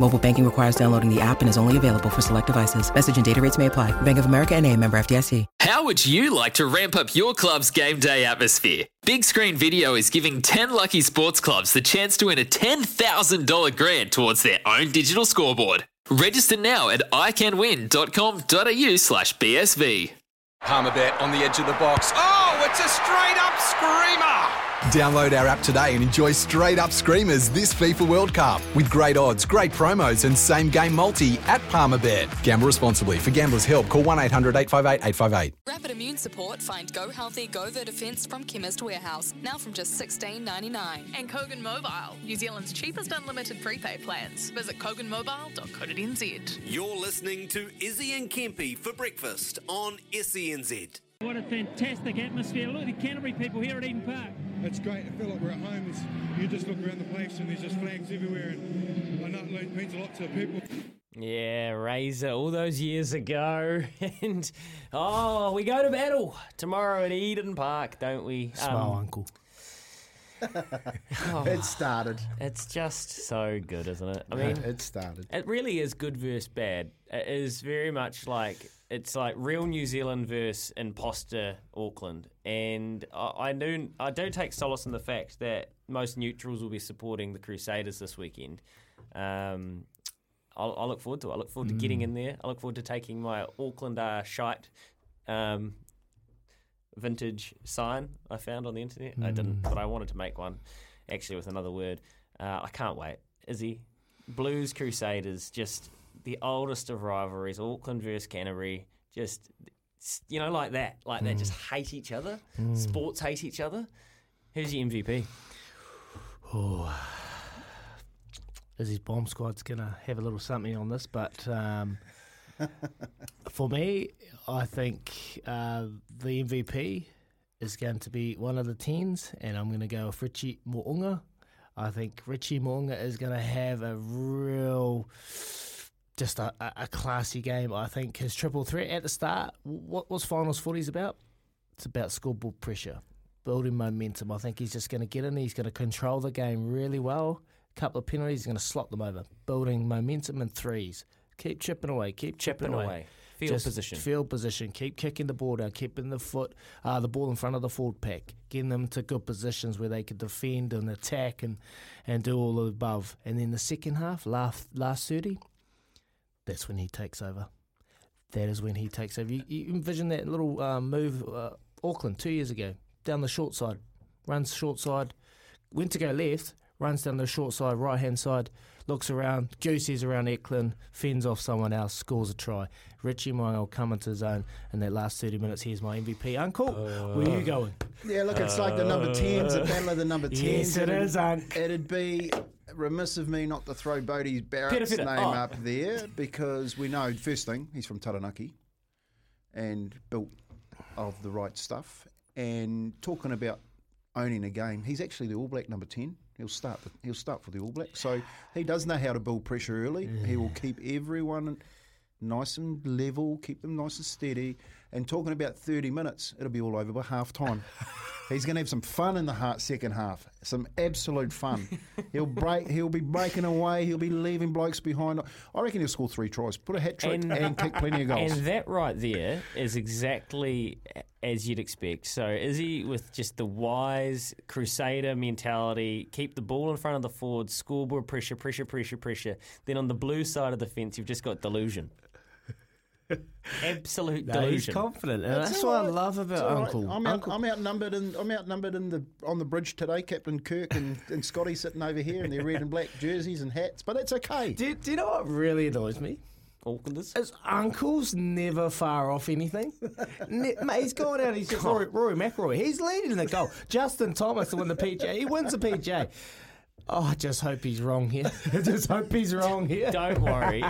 Mobile banking requires downloading the app and is only available for select devices. Message and data rates may apply. Bank of America N.A., member FDIC. How would you like to ramp up your club's game day atmosphere? Big Screen Video is giving 10 lucky sports clubs the chance to win a $10,000 grant towards their own digital scoreboard. Register now at iCanWin.com.au/BSV. Palmerbet on the edge of the box. Oh, it's a straight-up screamer! Download our app today and enjoy straight-up screamers this FIFA World Cup with great odds, great promos and same-game multi at Palmerbet. Gamble responsibly. For Gambler's Help, call 1-800-858-858. Rapid immune support. Find Go Healthy, Go Verdafence from Chemist Warehouse. Now from just $16.99. And Kogan Mobile, New Zealand's cheapest unlimited prepay plans. Visit koganmobile.co.nz. You're listening to Izzy and Kempy for breakfast on SENZ. What a fantastic atmosphere. Look at the Canterbury people here at Eden Park. It's great. I feel like we're at home. You just look around the place and there's just flags everywhere. And I know it means a lot to the people. Yeah, Razor, all those years ago. And, oh, we go to battle tomorrow at Eden Park, don't we? Smile, Uncle. Oh, it started. It's just so good, isn't it? I mean, it started. It really is good versus bad. It is very much like... It's like real New Zealand versus imposter Auckland. And I do take solace in the fact that most neutrals will be supporting the Crusaders this weekend. I look forward to it. I look forward to getting in there. I look forward to taking my Auckland shite vintage sign I found on the internet. I didn't, but I wanted to make one, actually, with another word. I can't wait. Izzy, Blues Crusaders, just... the oldest of rivalries, Auckland versus Canterbury, just, you know, like that, just hate each other. Sports hate each other. Who's your MVP? Oh, Izzy's bomb squad's going to have a little something on this, but for me, I think the MVP is going to be one of the tens, and I'm going to go with Richie Mo'unga. I think Richie Mo'unga is going to have a real... just a classy game. I think his triple threat at the start, what was finals footy's about? It's about scoreboard pressure, building momentum. I think he's just going to get in. He's going to control the game really well. A couple of penalties, he's going to slot them over. Building momentum in threes. Keep chipping away. Keep chipping away. Field position. Keep kicking the ball down. Keeping the ball in front of the forward pack. Getting them to good positions where they could defend and attack and do all of the above. And then the second half, last 30, that's when he takes over. That is when he takes over. You envision that little move, Auckland, 2 years ago, down the short side, runs short side, went to go left, runs down the short side, right-hand side, looks around, gooses around Auckland, fends off someone else, scores a try. Richie Mo'unga will come into his own in that last 30 minutes. Here's my MVP. Uncle, where are you going? Yeah, look, it's like the number 10s, a battle of the number 10s. Yes, it is, Unc. It'd be... remiss of me not to throw Beauden Barrett's name up there, because we know, first thing, he's from Taranaki and built of the right stuff. And talking about owning a game, he's actually the All Black number 10. He'll start for the All Blacks. So he does know how to build pressure early. Yeah. He will keep everyone nice and level, keep them nice and steady. And talking about 30 minutes, it'll be all over by half time. He's going to have some fun in the second half, some absolute fun. He'll be breaking away. He'll be leaving blokes behind. I reckon he'll score three tries, put a hat trick, and kick plenty of goals. And that right there is exactly as you'd expect. So Izzy, with just the wise Crusader mentality, keep the ball in front of the forward, scoreboard pressure, pressure. Then on the blue side of the fence, you've just got delusion. Absolute delusion. He's confident, and that's what I love about Uncle. I'm outnumbered on the bridge today. Captain Kirk and Scotty sitting over here in their red and black jerseys and hats, but that's okay. Do you know what really annoys me? Aucklanders. His uncle's never far off anything. Mate, he's going out, he's just Rory McIlroy. He's leading the goal. Justin Thomas to win the PGA. He wins the PGA. Oh, I just hope he's wrong here. Don't worry.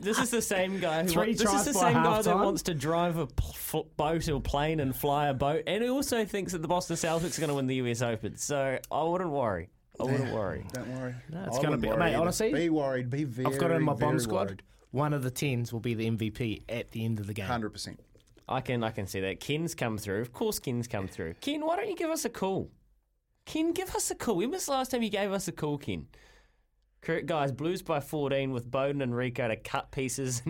This is the same guy that wants to drive a boat or plane and fly a boat, and he also thinks that the Boston Celtics are going to win the US Open. So I wouldn't worry. Don't worry. No, it's going to be. Mate, either. Honestly, be worried. Be very. I've got him in my bomb squad. Worried. One of the tens will be the MVP at the end of the game. 100%. I can see that. Ken's come through. Of course, Ken's come through. Ken, why don't you give us a call? Ken, give us a call. When was the last time you gave us a call, Ken? Correct, guys. Blues by 14 with Beauden and Rieko to cut pieces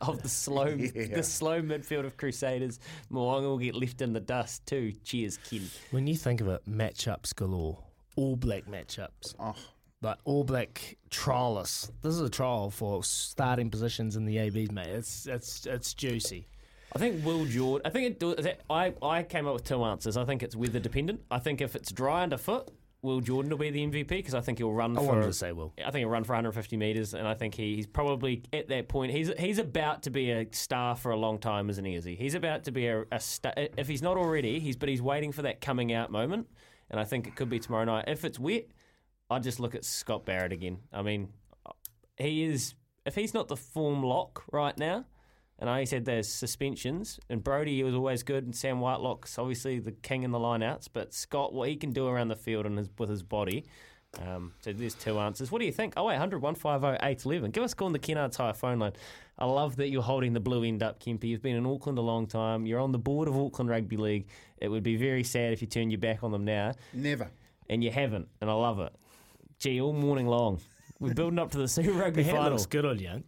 of the slow the slow midfield of Crusaders. Mo'unga will get left in the dust too. Cheers, Ken. When you think of it, matchups galore. All Black matchups. Oh. Like All Black trialists. This is a trial for starting positions in the ABs, mate. It's juicy. I think Will Jordan. I came up with two answers. I think it's weather dependent. I think if it's dry underfoot, Will Jordan will be the MVP because I think he'll run. I think he'll run for 150 metres, and I think he's probably at that point. He's about to be a star for a long time, isn't he? He's about to be a star. If he's not already, he's waiting for that coming out moment, and I think it could be tomorrow night. If it's wet, I'd just look at Scott Barrett again. I mean, he is. If he's not the form lock right now. And I said there's suspensions, and Brody was always good, and Sam Whitelock's obviously the king in the lineouts. But Scott, what he can do around the field and with his body. So there's two answers. What do you think? 0800 150 811. Give us a call on the Kennard's Hire phone line. I love that you're holding the blue end up, Kempe. You've been in Auckland a long time. You're on the board of Auckland Rugby League. It would be very sad if you turn your back on them now. Never. And you haven't, and I love it. Gee, all morning long. We're building up to the Super Rugby final. Looks good on you.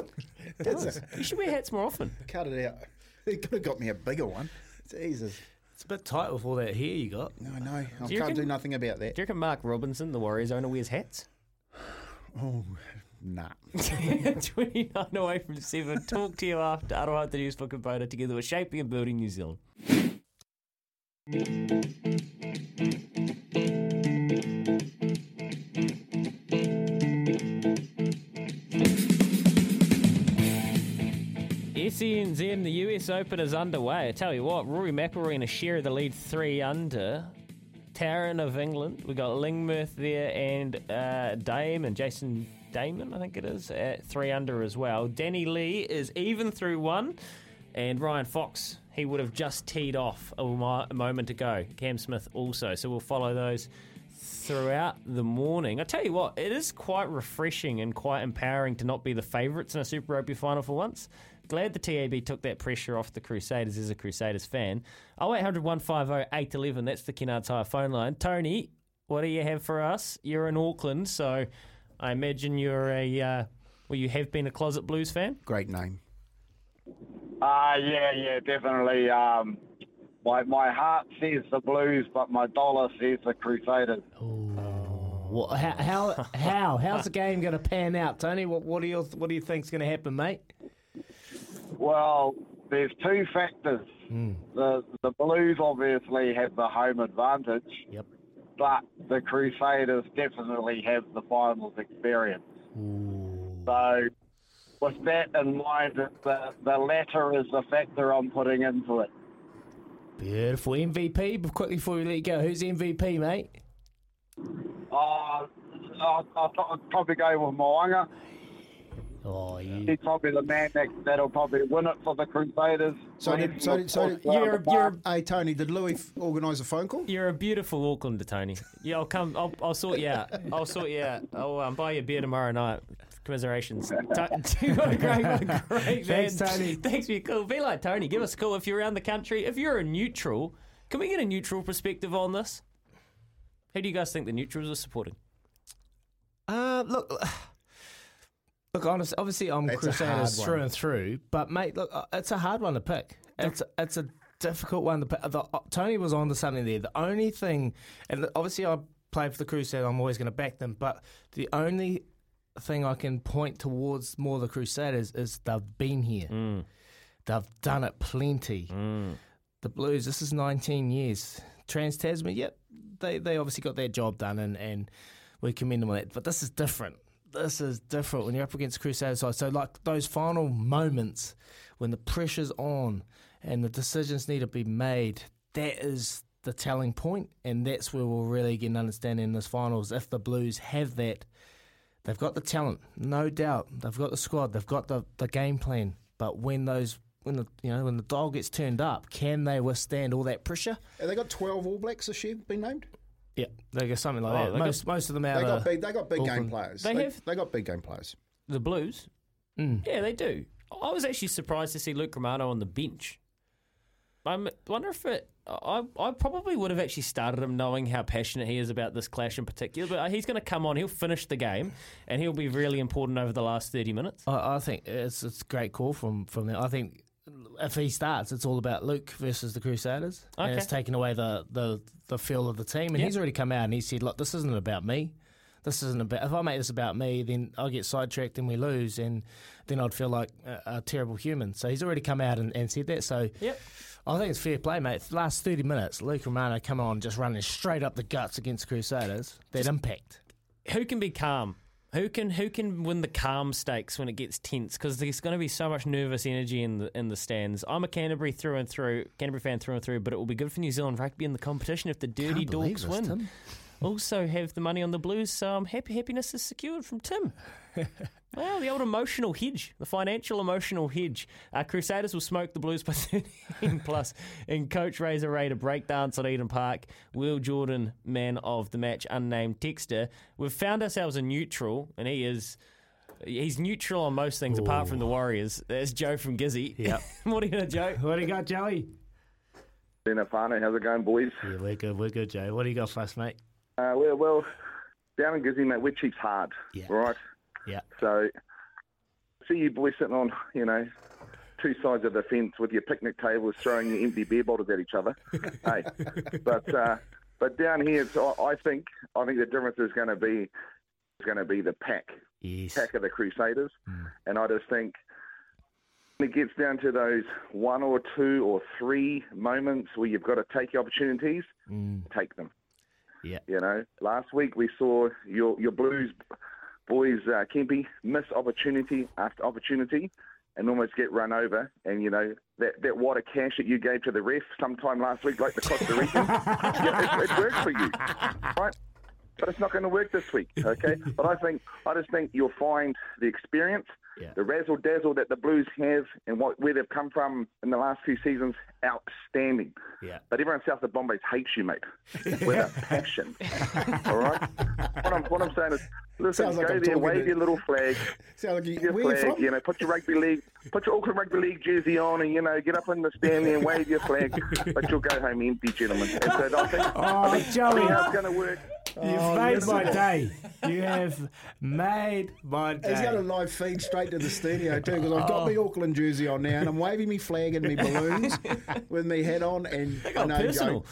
You should wear hats more often. Cut it out. They could have got me a bigger one. Jesus. It's a bit tight with all that hair you got. No, I know. I can't do nothing about that. Do you reckon Mark Robinson, the Warriors owner, wears hats? Oh, nah. 29 away from 7. Talk to you after. Aroha the News for Kubota. Together we're shaping and building New Zealand. SENZ, the US Open is underway. I tell you what, Rory McIlroy and a share of the lead 3 under. Taron of England, we got Lingmerth there and Dame and Jason Damon, I think it is, at 3 under as well. Danny Lee is even through 1, and Ryan Fox, he would have just teed off a moment ago. Cam Smith also, so we'll follow those throughout the morning. I tell you what, it is quite refreshing and quite empowering to not be the favourites in a Super Rugby final for once. Glad the TAB took that pressure off the Crusaders as a Crusaders fan. 0800 150 811, that's the Kennard's Hire phone line. Tony, what do you have for us? You're in Auckland, so I imagine you're you have been a closet Blues fan? Great name. Yeah, definitely. My heart says the Blues, but my dollar says the Crusaders. Well, how's the game going to pan out, Tony? What do you think's going to happen, mate? Well, there's two factors. The Blues obviously have the home advantage, yep. But the Crusaders definitely have the finals experience. Ooh. So with that in mind, the latter is the factor I'm putting into it. Beautiful. MVP, quickly before we let you go, who's MVP, mate? I'll probably go with Mo'unga. Oh, yeah. He's probably the man that'll probably win it for the Crusaders. Hey Tony, did Louis organise a phone call? You're a beautiful Aucklander, Tony. Yeah, I'll come. I'll sort you out. I'll buy you a beer tomorrow night. Commiserations. What a great man. Thanks, Tony. Thanks for your call. Be like Tony. Give us a call if you're around the country. If you're a neutral, can we get a neutral perspective on this? Who do you guys think the neutrals are supporting? Look, honestly, obviously I'm Crusaders through and through, but mate, look, it's a hard one to pick. It's a difficult one to pick. Tony was on to something there. The only thing, and obviously I play for the Crusaders, I'm always going to back them, but the only thing I can point towards more the Crusaders is they've been here. They've done it plenty. The Blues, this is 19 years. Trans-Tasman, yep, they obviously got their job done, and we commend them on that. But this is different. This is different when you're up against Crusaders side. So, like, those final moments when the pressure's on and the decisions need to be made, that is the telling point, and that's where we'll really get an understanding in this finals. If the Blues have that, they've got the talent, no doubt. They've got the squad. They've got the game plan. But when those... When the dog gets turned up, can they withstand all that pressure? Have they got 12 All Blacks this year been named? Yeah, they got something like that. Most of them out. They got big Auckland game players. They got big game players. The Blues, yeah, they do. I was actually surprised to see Luke Romano on the bench. I wonder if it. I probably would have actually started him knowing how passionate he is about this clash in particular, but he's going to come on, he'll finish the game, and he'll be really important over the last 30 minutes. I think it's a great call from there. I think if he starts, it's all about Luke versus the Crusaders. Okay. And it's taken away the feel of the team. And he's already come out and he said, look, this isn't about me. This isn't about... If I make this about me, then I'll get sidetracked and we lose, and then I'd feel like a terrible human. So he's already come out and said that. So I think it's fair play, mate. The last 30 minutes, Luke Romano come on just running straight up the guts against Crusaders. That impact. Who can be calm? Who can win the calm stakes when it gets tense? Because there's going to be so much nervous energy in the stands. I'm a Canterbury fan through and through, but it will be good for New Zealand rugby in the competition if the Dirty Dorks win. Tim. Also have the money on the Blues, so happiness is secured from Tim. Well, the old emotional hedge, the financial emotional hedge. Crusaders will smoke the Blues by 13 plus. And Coach Razor Ray to break dance at Eden Park. Will Jordan, man of the match, unnamed texter. We've found ourselves a neutral, and he's neutral on most things apart from the Warriors. That's Joe from Gizzy. Yep. What are you going to, Joe? What do you got, Joey? How's it going, boys? Yeah, we're good, Joe. What do you got for us, mate? Well, down in Gizzy, mate, we're Chiefs hard, right? Yeah. So, see you boys sitting on, two sides of the fence with your picnic tables, throwing your empty beer bottles at each other. Hey, but down here, I think the difference is going to be the pack. Yes. Pack of the Crusaders, and I just think when it gets down to those one or two or three moments where you've got to take your opportunities, take them. Yeah. Last week we saw your Blues boys, Kempe, miss opportunity after opportunity and almost get run over. And, that wad of cash that you gave to the ref sometime last week, like the Costa Rican, it worked for you, right? But it's not going to work this week, okay? But I just think you'll find the experience, the razzle-dazzle that the Blues have and where they've come from in the last few seasons, outstanding. Yeah. But everyone south of Bombay hates you, mate, with a passion, all right? What I'm saying is, listen, wave your little flag, put your rugby league, put your Auckland rugby league jersey on, and get up in the stand there and wave your flag, but you'll go home empty, gentlemen. And so I think Joey, how it's going to work. You've made my day. You have made my day. He's got a live feed straight to the studio too, because I've got my Auckland jersey on now, and I'm waving me flag and me balloons with me hat on. And I know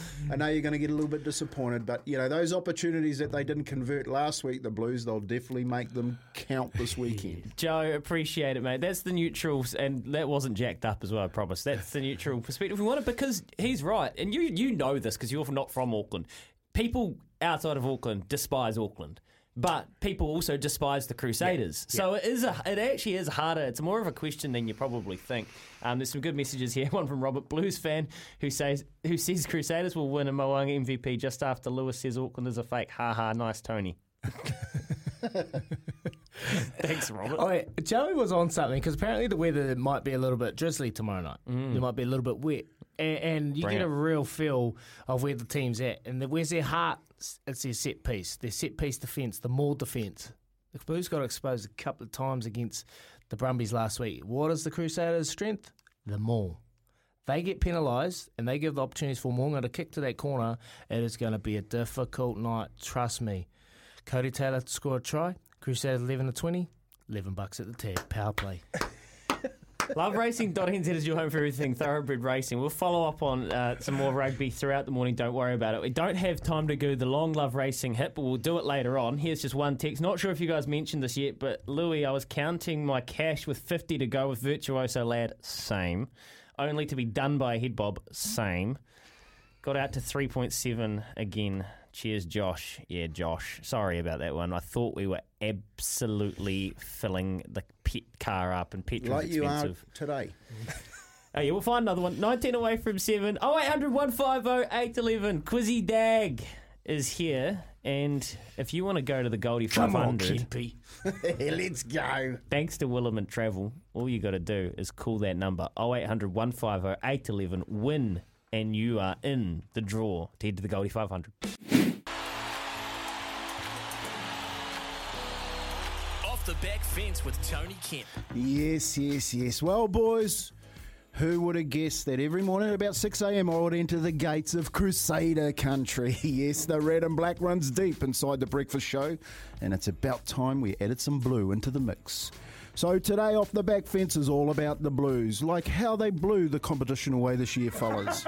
you're going to get a little bit disappointed, but those opportunities that they didn't convert last week, the Blues, they'll definitely make them count this weekend. Joe, appreciate it, mate. That's the neutrals, and that wasn't jacked up as well, I promise. That's the neutral perspective we wanted, because he's right, and you know this because you're not from Auckland. People outside of Auckland despise Auckland, but people also despise the Crusaders. Yeah. So it actually is harder. It's more of a question than you probably think. There's some good messages here. One from Robert, Blues fan, who says Crusaders will win a Mo'unga MVP just after Lewis says Auckland is a fake. Ha ha, nice Tony. Thanks, Robert. Oh, yeah. Joey was on something, because apparently the weather might be a little bit drizzly tomorrow night. It might be a little bit wet. And you get a real feel of where the team's at. And where's their heart? It's their set piece. Their set piece defence, the maul defence. The Blues got exposed a couple of times against the Brumbies last week. What is the Crusaders' strength? The maul. They get penalised and they give the opportunities for Mo'unga to kick to that corner. It is going to be a difficult night, trust me. Cody Taylor to score a try. Crusaders 11 to 20. $11 at the tab. Power play. Loveracing.nz is your home for everything thoroughbred racing. We'll follow up on some more rugby throughout the morning. Don't worry about it. We don't have time to go the long Love Racing hit, but we'll do it later on. Here's just one text. Not sure if you guys mentioned this yet, but Louis, I was counting my cash with 50 to go with Virtuoso Lad. Same. Only to be done by a head bob. Same. Got out to 3.7 again. Cheers, Josh. Yeah, Josh. Sorry about that one. I thought we were absolutely filling the pet car up and petrol like expensive. Like you are today. Oh, yeah, we'll find another one. 19 away from 7. 0800 150 811. Quizzy Dag is here. And if you want to go to the Goldie 500... Come on, Kempy. Let's go. Thanks to Willamette Travel, all you got to do is call that number. 0800 150 811. Win. And you are in the draw to head to the Goldie 500. Off the back fence with Tony Kemp. Yes, yes, yes. Well, boys, who would have guessed that every morning at about 6 a.m. I would enter the gates of Crusader country? Yes, the red and black runs deep inside the breakfast show, and it's about time we added some blue into the mix. So today, Off the Back Fence is all about the Blues, like how they blew the competition away this year, fellas.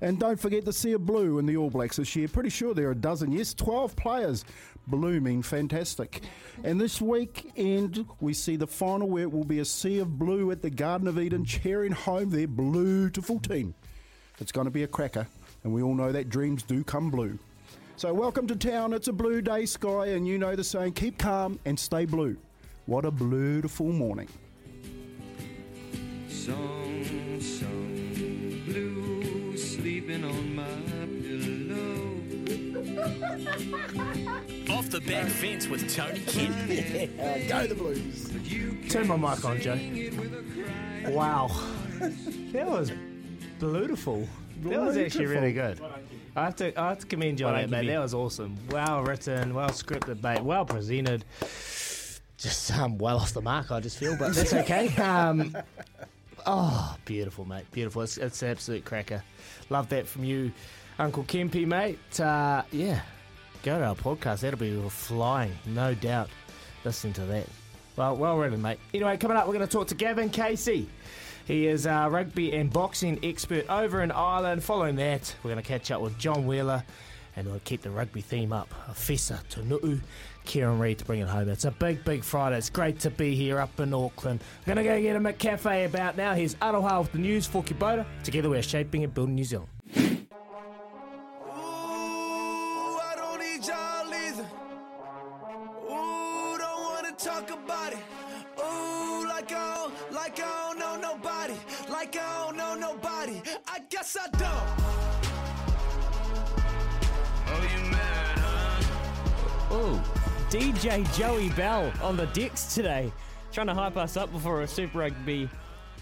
And don't forget to see a blue in the All Blacks this year. Pretty sure there are a dozen, yes, 12 players. Blooming fantastic. And this weekend, we see the final where it will be a sea of blue at the Garden of Eden, cheering home their beautiful team. It's going to be a cracker, and we all know that dreams do come blue. So welcome to town. It's a blue day sky, and you know the saying, keep calm and stay blue. What a beautiful morning. Song, song, blue, sleeping on my pillow. Off the back fence with Tony Kemp. Yeah, go the Blues. Turn my mic on, Joe. Wow. That was beautiful. That was actually really good. I have to commend you on that, mate. That was awesome. Well written, well scripted, mate. Well presented. Just well off the mark, I just feel, but that's okay. Oh, beautiful, mate. Beautiful. It's an absolute cracker. Love that from you, Uncle Kempi, mate. Yeah, go to our podcast. That'll be flying, no doubt. Listen to that. Well written, mate. Anyway, coming up, we're going to talk to Gavin Casey. He is a rugby and boxing expert over in Ireland. Following that, we're going to catch up with John Wheeler, and we'll keep the rugby theme up. Ofisa Tonu'u, Kieran Read to bring it home. It's a big, big Friday. It's great to be here up in Auckland. I'm going to go get a McCafe about now. Here's Aroha with the news for Kubota. Together we're shaping and building New Zealand. Ooh, I don't need y'all either. Ooh, don't want to talk about it. Ooh, like I don't know nobody. Like I don't know nobody. I guess I don't. Ooh, DJ Joey Bell on the decks today, trying to hype us up before a Super Rugby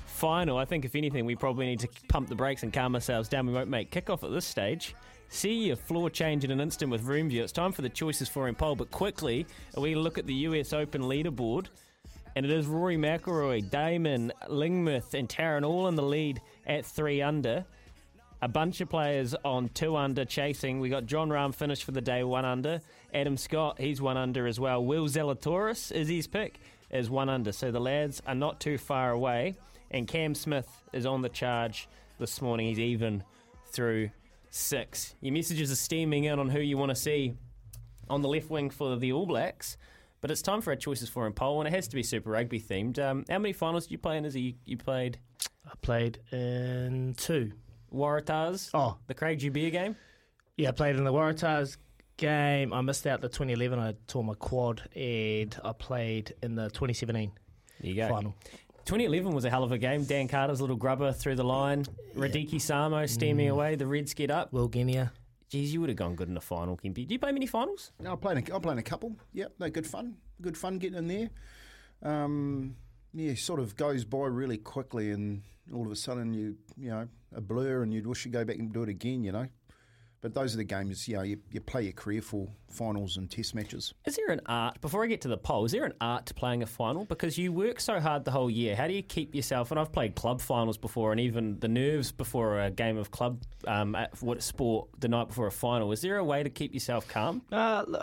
final. I think, if anything, we probably need to pump the brakes and calm ourselves down. We won't make kickoff at this stage. See your floor change in an instant with Room View. It's time for the Choices for Him poll, but quickly, we look at the US Open leaderboard, and it is Rory McIlroy, Damon, Lingmerth, and Taron all in the lead at 3 under. A bunch of players on 2 under chasing. We got John Rahm finished for the day 1 under. Adam Scott, he's 1 under as well. Will Zalatoris is his pick, is 1 under. So the lads are not too far away. And Cam Smith is on the charge this morning. He's even through 6. Your messages are steaming in on who you want to see on the left wing for the All Blacks. But it's time for our Choices for Him poll, and it has to be Super Rugby themed. How many finals did you play in? You played? I played in 2. Waratahs? Oh. The Craig Dubier game? Yeah, I played in the Waratahs game. I missed out the 2011. I tore my quad, and I played in the 2017 final. 2011 was a hell of a game. Dan Carter's little grubber through the line. Yeah. Radiki Samo steaming away. The Reds get up. Will Genia. Geez, you would have gone good in a final, Kempi. Do you play many finals? No, I played a couple. Yep, they're good fun. Good fun getting in there. Yeah, sort of goes by really quickly, and all of a sudden you know, a blur, and you'd wish you'd go back and do it again, you know. But those are the games, you know, you play your career for finals and test matches. Is there an art, before I get to the poll, is there an art to playing a final? Because you work so hard the whole year. How do you keep yourself, and I've played club finals before, and even the nerves before a game of club sport the night before a final. Is there a way to keep yourself calm? The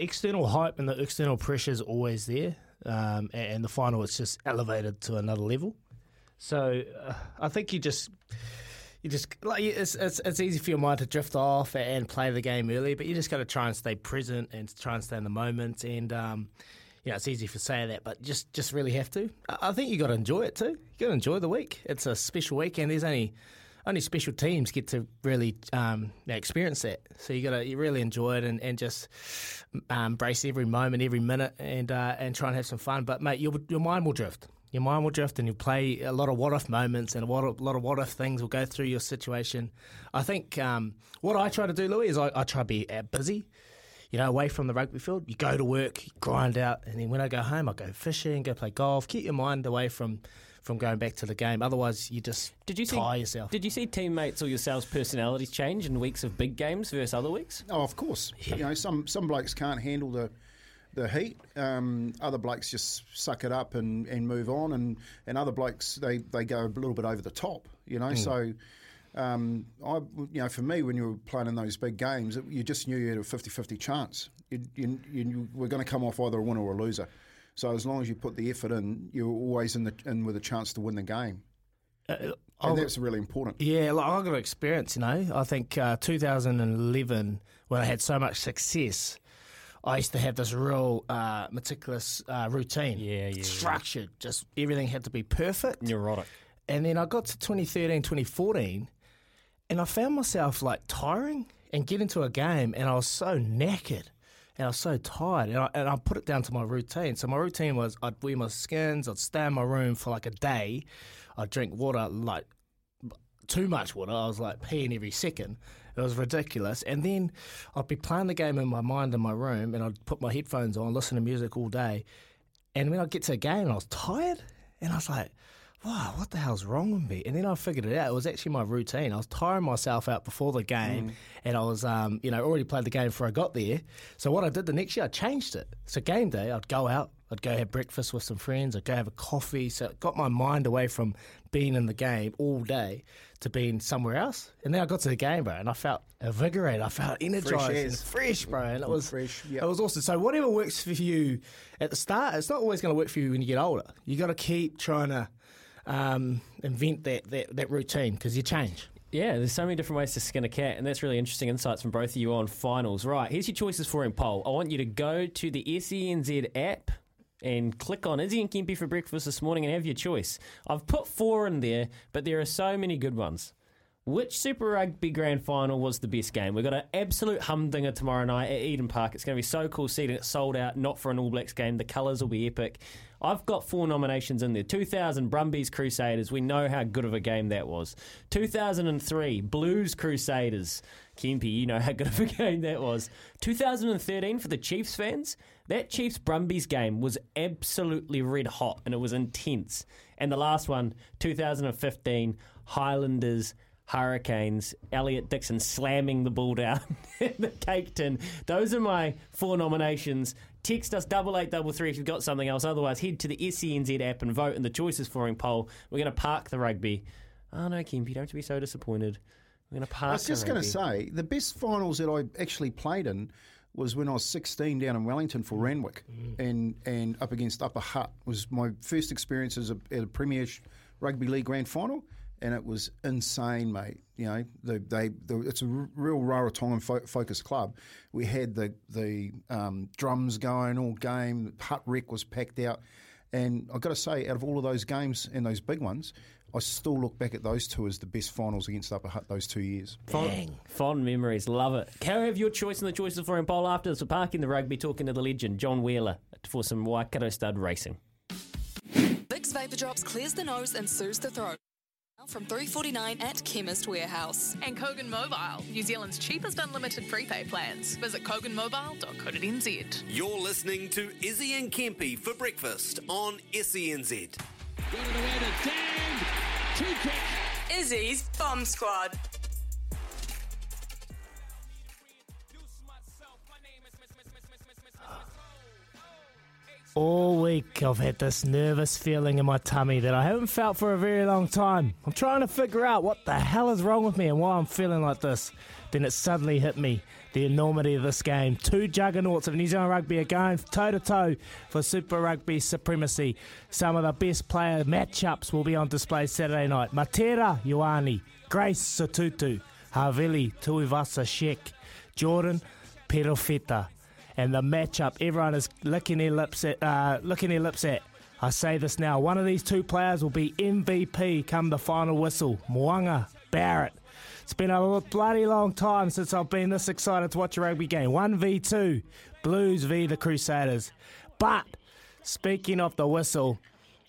external hype and the external pressure is always there. and the final it's just elevated to another level. So I think you just like it's easy for your mind to drift off and play the game early, but you just got to try and stay present and try and stay in the moment. And it's easy for saying that, but just really have to. I think you got to enjoy it too. You got to enjoy the week. It's a special week, and there's only special teams get to really experience that. So you really enjoy it and just embrace every moment, every minute, and try and have some fun. but mate, your mind will drift. Your mind will drift, and you'll play a lot of what-if moments, and a lot of what-if things will go through your situation. I think what I try to do, Louis, is I try to be busy, away from the rugby field. You go to work, you grind out, and then when I go home, I go fishing, go play golf. Keep your mind away from going back to the game. Otherwise, you just tire yourself. Did you see teammates or yourselves' personalities change in weeks of big games versus other weeks? Oh, of course. Yeah. Some blokes can't handle the heat. Other blokes just suck it up and move on, and other blokes they go a little bit over the top, So I for me, when you were playing in those big games, you just knew you had a 50-50 chance. You were going to come off either a winner or a loser. So as long as you put the effort in, you were always in with a chance to win the game. And that's really important. Yeah, I've got experience, I think 2011, when I had so much success, I used to have this real meticulous routine. Yeah. Structured. Just everything had to be perfect. Neurotic. And then I got to 2013, 2014, and I found myself tiring and get into a game, and I was so knackered and I was so tired, and I put it down to my routine. So my routine was I'd wear my skins, I'd stay in my room for a day, I'd drink water too much water. I was peeing every second. It was ridiculous. And then I'd be playing the game in my mind in my room, and I'd put my headphones on, listen to music all day. And when I'd get to a game, I was tired, and I was wow, what the hell's wrong with me? And then I figured it out. It was actually my routine. I was tiring myself out before the game, and I was, already played the game before I got there. So what I did the next year, I changed it. So game day, I'd go out. I'd go have breakfast with some friends. I'd go have a coffee. So it got my mind away from being in the game all day to being somewhere else. And then I got to the game, bro, and I felt invigorated. I felt energised and fresh, bro. And it was fresh. Yep. It was awesome. So whatever works for you at the start, it's not always going to work for you when you get older. You got to keep trying to invent that routine, because you change. Yeah, there's so many different ways to skin a cat, and that's really interesting insights from both of you on finals. Right, here's your choices for him, Paul. I want you to go to the SENZ app and click on Izzy and Kempi for breakfast this morning and have your choice. I've put 4 in there, but there are so many good ones. Which Super Rugby Grand Final was the best game? We've got an absolute humdinger tomorrow night at Eden Park. It's going to be so cool seeing it sold out, not for an All Blacks game. The colours will be epic. I've got 4 nominations in there. 2000, Brumbies Crusaders. We know how good of a game that was. 2003, Blues Crusaders. Kempi, you know how good of a game that was. 2013, for the Chiefs fans, that Chiefs Brumbies game was absolutely red hot, and it was intense. And the last one, 2015, Highlanders Hurricanes, Elliot Dixon slamming the ball down in the cake tin. Those are my 4 nominations. Text us 8833 if you've got something else. Otherwise, head to the SENZ app and vote in the Choices for Him poll. We're going to park the rugby. Oh, no, Kempi, don't be so disappointed. We're going to park the rugby. I was just going to say, the best finals that I actually played in was when I was 16 down in Wellington for Randwick and up against Upper Hutt. It was my first experience at a Premier Rugby League Grand Final. And it was insane, mate. It's a real Rarotongan focused club. We had the drums going all game. The Hutt Rec was packed out. And I've got to say, out of all of those games and those big ones, I still look back at those two as the best finals against Upper Hutt those 2 years. Fond memories, love it. Can I have your choice in the Choices for Him poll after this? We're parking the rugby, talking to the legend, John Wheeler, for some Waikato stud racing. Vicks Vapor Drops clears the nose and soothes the throat. From $3.49 at Chemist Warehouse. And Kogan Mobile, New Zealand's cheapest unlimited prepay plans. Visit koganmobile.co.nz. You're listening to Izzy and Kempi for breakfast on SENZ. Got it away to Dan. Too quick. Izzy's Bomb Squad. All week I've had this nervous feeling in my tummy that I haven't felt for a very long time. I'm trying to figure out what the hell is wrong with me and why I'm feeling like this. Then it suddenly hit me, the enormity of this game. Two juggernauts of New Zealand rugby are going toe-to-toe for Super Rugby supremacy. Some of the best player matchups will be on display Saturday night. Matera Ioane, Grace Sotutu, Haveli Tuivasa Sheck, Jordan Perofeta. And the matchup everyone is licking their lips at. I say this now, one of these two players will be MVP come the final whistle. Mo'unga, Barrett. It's been a bloody long time since I've been this excited to watch a rugby game. 1v2, Blues v the Crusaders. But, speaking of the whistle,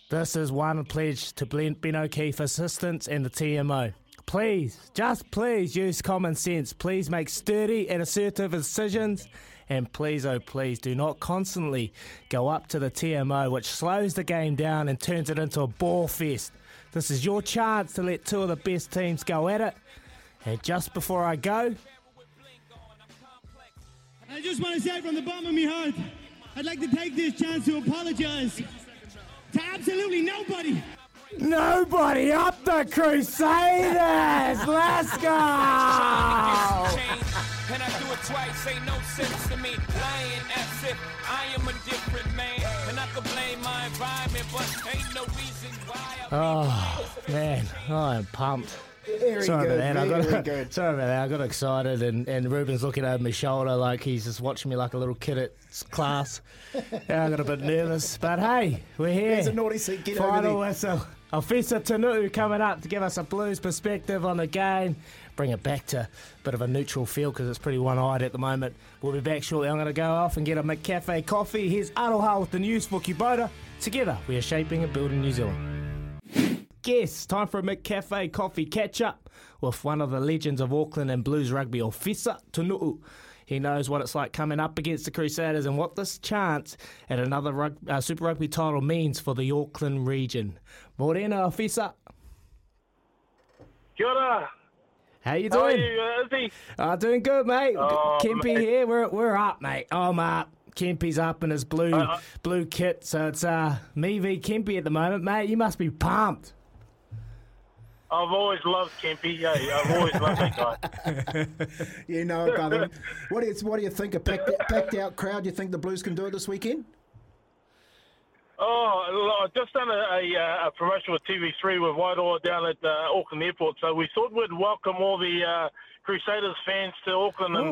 this is one pledge to Ben O'Keefe assistance and the TMO. Please, just please use common sense. Please make sturdy and assertive decisions. And please, oh please, do not constantly go up to the TMO, which slows the game down and turns it into a ball fest. This is your chance to let two of the best teams go at it. And just before I go, I just want to say from the bottom of my heart, I'd like to take this chance to apologise to absolutely nobody. Nobody up the Crusaders! Let's go! And I do it twice, ain't no sense to me. Lying as if I am a different man. And I could blame my environment, but ain't no reason why. Oh, man, I am pumped. Sorry about that, I got excited and Ruben's looking over my shoulder like he's just watching me like a little kid at class. And I got a bit nervous, but hey, we're here. There's a naughty seat, get over there. Final whistle. Ofisa Tonu'u coming up to give us a Blues perspective on the game. Bring it back to a bit of a neutral feel because it's pretty one-eyed at the moment. We'll be back shortly. I'm going to go off and get a McCafe coffee. Here's Aroha with the news for Kubota. Together, we are shaping and building New Zealand. Yes, time for a McCafe coffee catch-up with one of the legends of Auckland and Blues rugby, Ofisa Tonu'u. He knows what it's like coming up against the Crusaders and what this chance at another Super Rugby title means for the Auckland region. Morena, Ofisa. Kia ora. How you doing? How are you, Izzy? Doing good, mate. Kempi here. We're up, mate. I'm up. Kempi's up in his blue kit, so it's me v Kempi at the moment, mate. You must be pumped. I've always loved Kempi. Yeah, I've always loved that guy. You know, brother. What do you think? A packed out crowd? You think the Blues can do it this weekend? Oh, I've just done a promotion with TV3 with Wairua down at Auckland Airport, so we thought we'd welcome all the Crusaders fans to Auckland and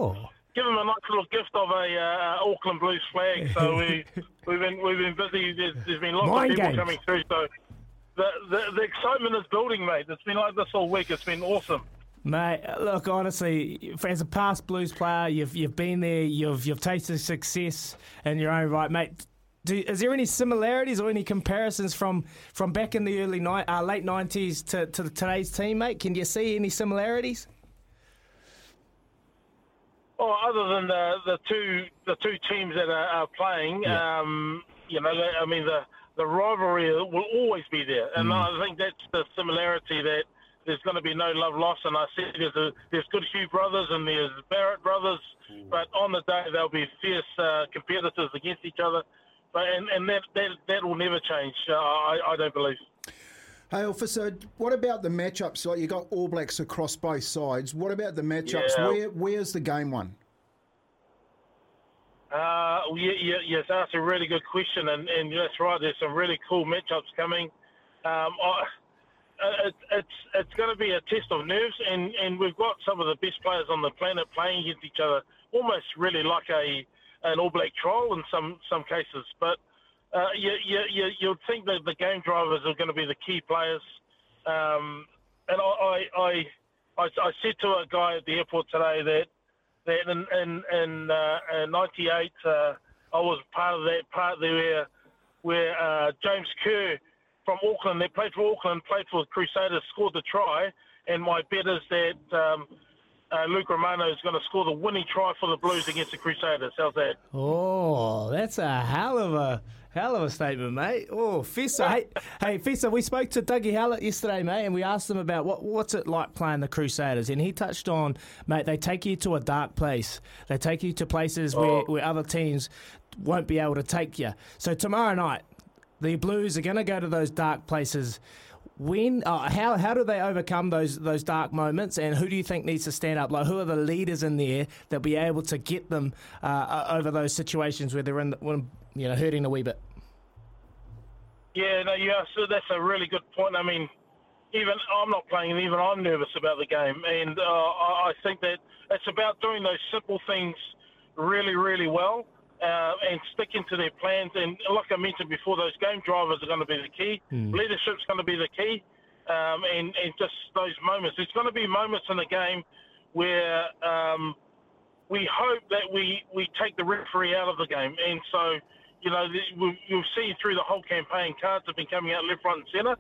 give them a nice little gift of a Auckland Blues flag. So we've been busy. There's been lots of people coming through. So the excitement is building, mate. It's been like this all week. It's been awesome. Mate, look, honestly, as a past Blues player, you've been there, you've tasted success in your own right, mate. Is there any similarities or any comparisons from back in the late 90s to today's team, mate? Can you see any similarities? Oh, other than the two teams that are playing, yeah. I mean the rivalry will always be there, and I think that's the similarity that there's going to be no love lost. And I said there's Goodhue brothers and there's Barrett brothers, but on the day they'll be fierce competitors against each other. But, and that will never change, I don't believe. Hey, Officer, what about the matchups? Like you got All Blacks across both sides. What about the matchups? Yeah. Where's the game won? Yes, that's a really good question, and that's right. There's some really cool matchups coming. It's going to be a test of nerves, and we've got some of the best players on the planet playing against each other, almost really like an all-black trial in some cases. But you'd think that the game drivers are going to be the key players. And I said to a guy at the airport today that in 98, I was part of that part there where James Kerr from Auckland, they played for Auckland, played for the Crusaders, scored the try, and my bet is that... Luke Romano is going to score the winning try for the Blues against the Crusaders. How's that? Oh, that's a hell of a Hell of a statement, mate. Oh, Fissa. Hey, Fissa, we spoke to Dougie Hallett yesterday, mate, and we asked him about what's it like playing the Crusaders. And he touched on, mate, they take you to a dark place. They take you to places where other teams won't be able to take you. So tomorrow night, the Blues are going to go to those dark places. When, how do they overcome those dark moments, and who do you think needs to stand up? Like, who are the leaders in there that'll be able to get them over those situations where they're hurting a wee bit? Yeah, no, yeah. So that's a really good point. I mean, even I'm not playing, and even I'm nervous about the game, and I think that it's about doing those simple things really, really well and sticking to their plans. And like I mentioned before, those game drivers are going to be the key. Mm. Leadership's going to be the key. And just those moments. There's going to be moments in the game where we hope that we take the referee out of the game. And so, you know, you'll see through the whole campaign, cards have been coming out left, right and centre.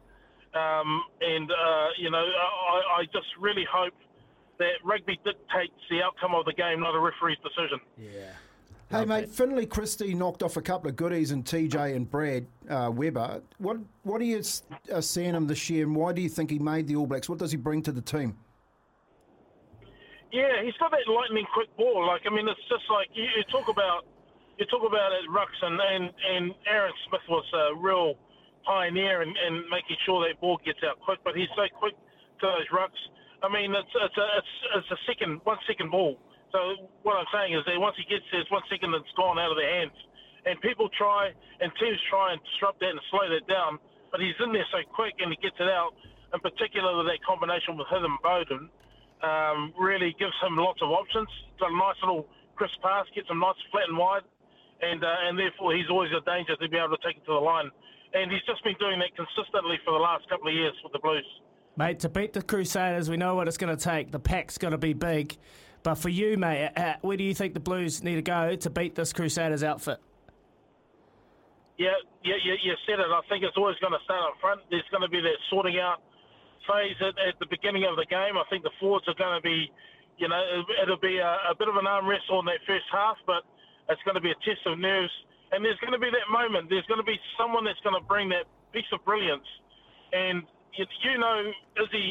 I just really hope that rugby dictates the outcome of the game, not a referee's decision. Yeah. Hey, mate, Finlay Christie knocked off a couple of goodies in TJ and Brad Weber. What are you seeing him this year, and why do you think he made the All Blacks? What does he bring to the team? Yeah, he's got that lightning quick ball. Like, I mean, it's just like you talk about at Rucks, and Aaron Smith was a real pioneer in making sure that ball gets out quick. But he's so quick to those rucks. I mean, it's a one second ball. So what I'm saying is that once he gets there, it's 1 second that's gone out of their hands. And people try, and teams try and disrupt that and slow that down, but he's in there so quick and he gets it out, in particular with that combination with him and Beauden, really gives him lots of options. It's a nice little crisp pass, gets him nice flat and wide, and therefore he's always a danger to be able to take it to the line. And he's just been doing that consistently for the last couple of years with the Blues. Mate, to beat the Crusaders, we know what it's going to take. The pack's going to be big. But for you, mate, where do you think the Blues need to go to beat this Crusaders outfit? Yeah, you said it. I think it's always going to start up front. There's going to be that sorting out phase at the beginning of the game. I think the forwards are going to be, you know, it'll be a bit of an arm wrestle in that first half, but it's going to be a test of nerves. And there's going to be that moment. There's going to be someone that's going to bring that piece of brilliance. And, you know, Izzy,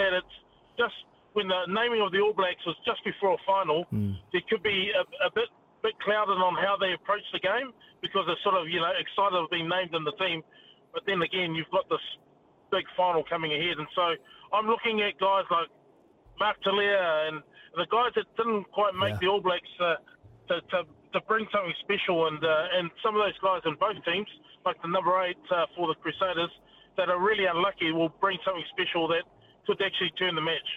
that it's just... when the naming of the All Blacks was just before a final, there could be a bit clouded on how they approach the game because they're sort of, you know, excited of being named in the team. But then again, you've got this big final coming ahead. And so I'm looking at guys like Mark Talia and the guys that didn't quite make the All Blacks to bring something special. And some of those guys in both teams, like the number 8 for the Crusaders, that are really unlucky will bring something special that could actually turn the match.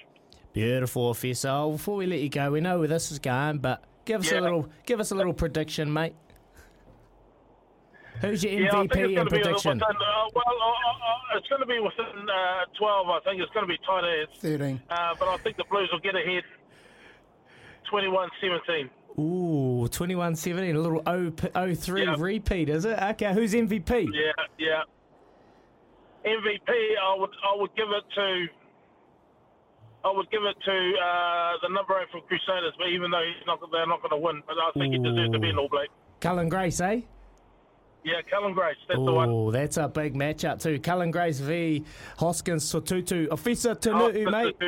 Beautiful, Ofisa. Before we let you go, we know where this is going, but give us a little prediction, mate. Who's your MVP and prediction? It's going to be within 12. I think it's going to be tight as 13. But I think the Blues will get ahead 21-17. Ooh, 21-17. A little 0-3 repeat, is it? Okay, who's MVP? Yeah. MVP, I would give it to. I would give it to the number 8 from Crusaders, but even though they're not going to win, but I think he deserves to be an All Black. Cullen Grace, eh? Yeah, Cullen Grace, that's the one. Oh, that's a big matchup too. Cullen Grace v. Hoskins Sotutu. Ofisa Tonu'u, mate.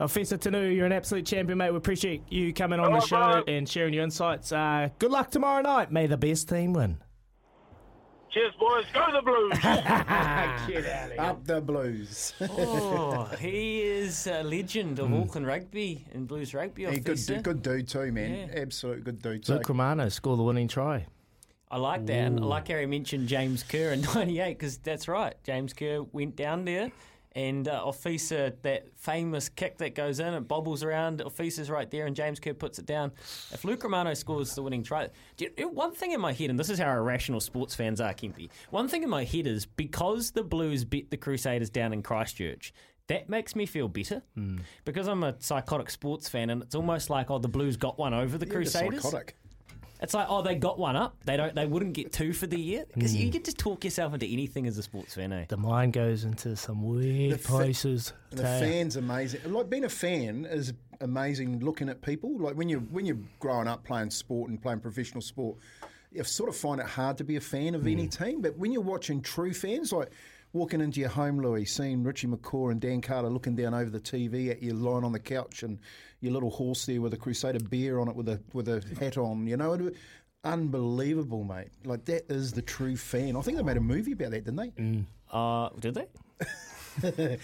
Ofisa Tonu'u, you're an absolute champion, mate. We appreciate you coming on the show and sharing your insights. Good luck tomorrow night. May the best team win. Cheers, boys. Go the Blues. Get out of here. Up the Blues. Oh, he is a legend of Auckland rugby and Blues rugby. Yeah, good dude too, man. Yeah. Absolute good dude too. Luke Romano scored the winning try. I like that. And I like how he mentioned James Kerr in 98 because that's right. James Kerr went down there and Ofisa, that famous kick that goes in, it bobbles around. Ofisa's right there and James Kerr puts it down. If Luke Romano scores the winning try... One thing in my head, and this is how irrational sports fans are, Kempi, one thing in my head is because the Blues beat the Crusaders down in Christchurch, that makes me feel better because I'm a psychotic sports fan and it's almost like, oh, the Blues got one over the Crusaders. Psychotic. It's like, oh, they got one up. They wouldn't get two for the year. Because you can just talk yourself into anything as a sports fan, eh? The mind goes into some weird places. The fan's amazing. Like, being a fan is amazing, looking at people. Like, when you're growing up playing sport and playing professional sport, I sort of find it hard to be a fan of any team, but when you're watching true fans, like walking into your home, Louis, seeing Richie McCaw and Dan Carter looking down over the TV at you lying on the couch and your little horse there with a Crusader beer on it with a hat on, you know, unbelievable, mate. Like, that is the true fan. I think they made a movie about that, didn't they? Did they?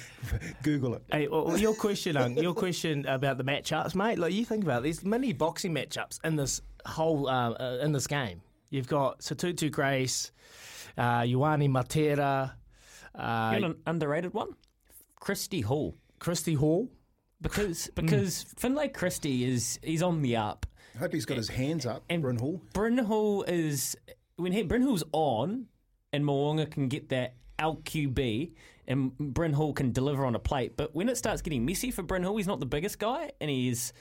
Google it. Hey, well, your question about the matchups, mate. Like, you think about it, there's many boxing matchups in this whole in this game. You've got Sotutu, Grace, Ioane, Matera. You know, an underrated one, Christie Hall, because Finlay Christie he's on the up. I hope he's got his hands up. And Bryn Hall. Bryn Hall is Bryn Hall's on, and Mo'unga can get that LQB, and Bryn Hall can deliver on a plate. But when it starts getting messy for Bryn Hall, he's not the biggest guy, and he's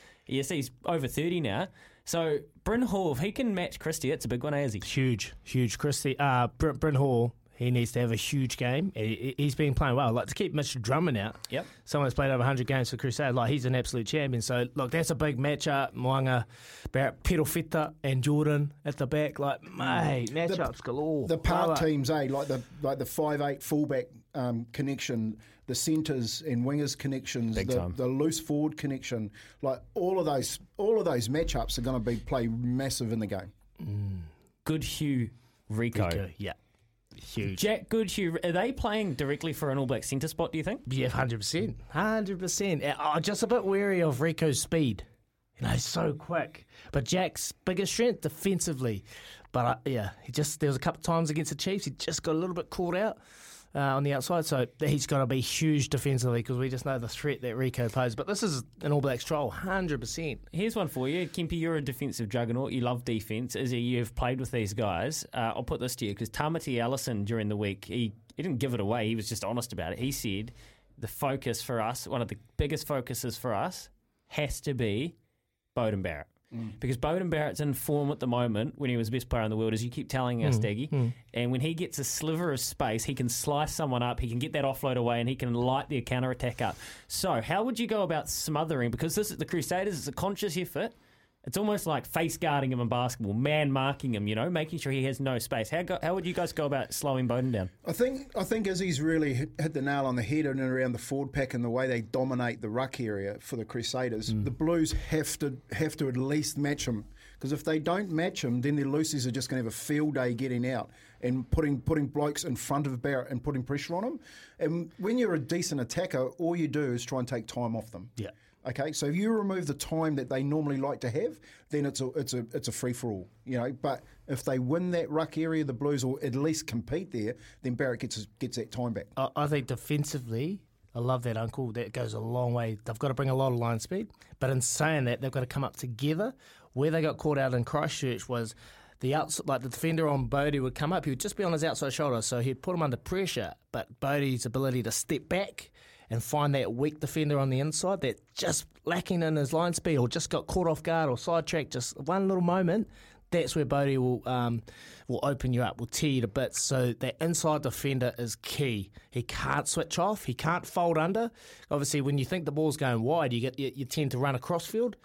over 30 now. So Bryn Hall, if he can match Christie, that's a big one, eh, is he? Huge. Christie, Bryn Hall, he needs to have a huge game. He's been playing well. Like, to keep Mitch Drummond out, yep, someone's played over 100 games for Crusaders. Like, he's an absolute champion. So, look, that's a big matchup. Mo'unga, Barrett, Perofeta and Jordan at the back. Like, mate, matchups galore. The part teams, eh? Like the 5'8 fullback connection, the centres and wingers connections, the loose forward connection. Like, all of those matchups are going to be play massive in the game. Goodhue, Rieko. Yeah. Huge. Jack Goodhue, are they playing directly for an All Black centre spot, do you think? Yeah, 100%. 100%. I'm just a bit wary of Rico's speed. You know, he's so quick. But Jack's biggest strength defensively. But, there was a couple of times against the Chiefs, he just got a little bit caught out on the outside. So he's got to be huge defensively because we just know the threat that Rieko poses. But this is an All Blacks trial, 100%. Here's one for you. Kempi, you're a defensive juggernaut. You love defence. Izzy, you've played with these guys. I'll put this to you because Tamati Allison during the week, he didn't give it away. He was just honest about it. He said the focus for us, one of the biggest focuses for us, has to be Beauden Barrett. Because Beauden Barrett's in form at the moment when he was the best player in the world, as you keep telling us, Daggy. And when he gets a sliver of space, he can slice someone up, he can get that offload away, and he can light their counter-attack up. So how would you go about smothering? Because this is the Crusaders, it's a conscious effort. It's almost like face guarding him in basketball, man marking him, you know, making sure he has no space. How would you guys go about slowing Beauden down? I think Izzy's really hit the nail on the head in and around the forward pack and the way they dominate the ruck area for the Crusaders. The Blues have to at least match him, because if they don't match him, then the Lucies are just going to have a field day getting out and putting blokes in front of Barrett and putting pressure on him. And when you're a decent attacker, all you do is try and take time off them. Yeah. Okay, so if you remove the time that they normally like to have, then it's a free for all, you know. But if they win that ruck area, the Blues will at least compete there. Then Barrett gets that time back. I think defensively, I love that uncle. That goes a long way. They've got to bring a lot of line speed, but in saying that, they've got to come up together. Where they got caught out in Christchurch was the outside, like the defender on Bodie would come up. He would just be on his outside shoulder, so he'd put him under pressure. But Bodie's ability to step back and find that weak defender on the inside that just lacking in his line speed or just got caught off guard or sidetracked just one little moment, that's where Bodie will open you up, will tear you to bits. So that inside defender is key. He can't switch off. He can't fold under. Obviously, when you think the ball's going wide, you tend to run across field,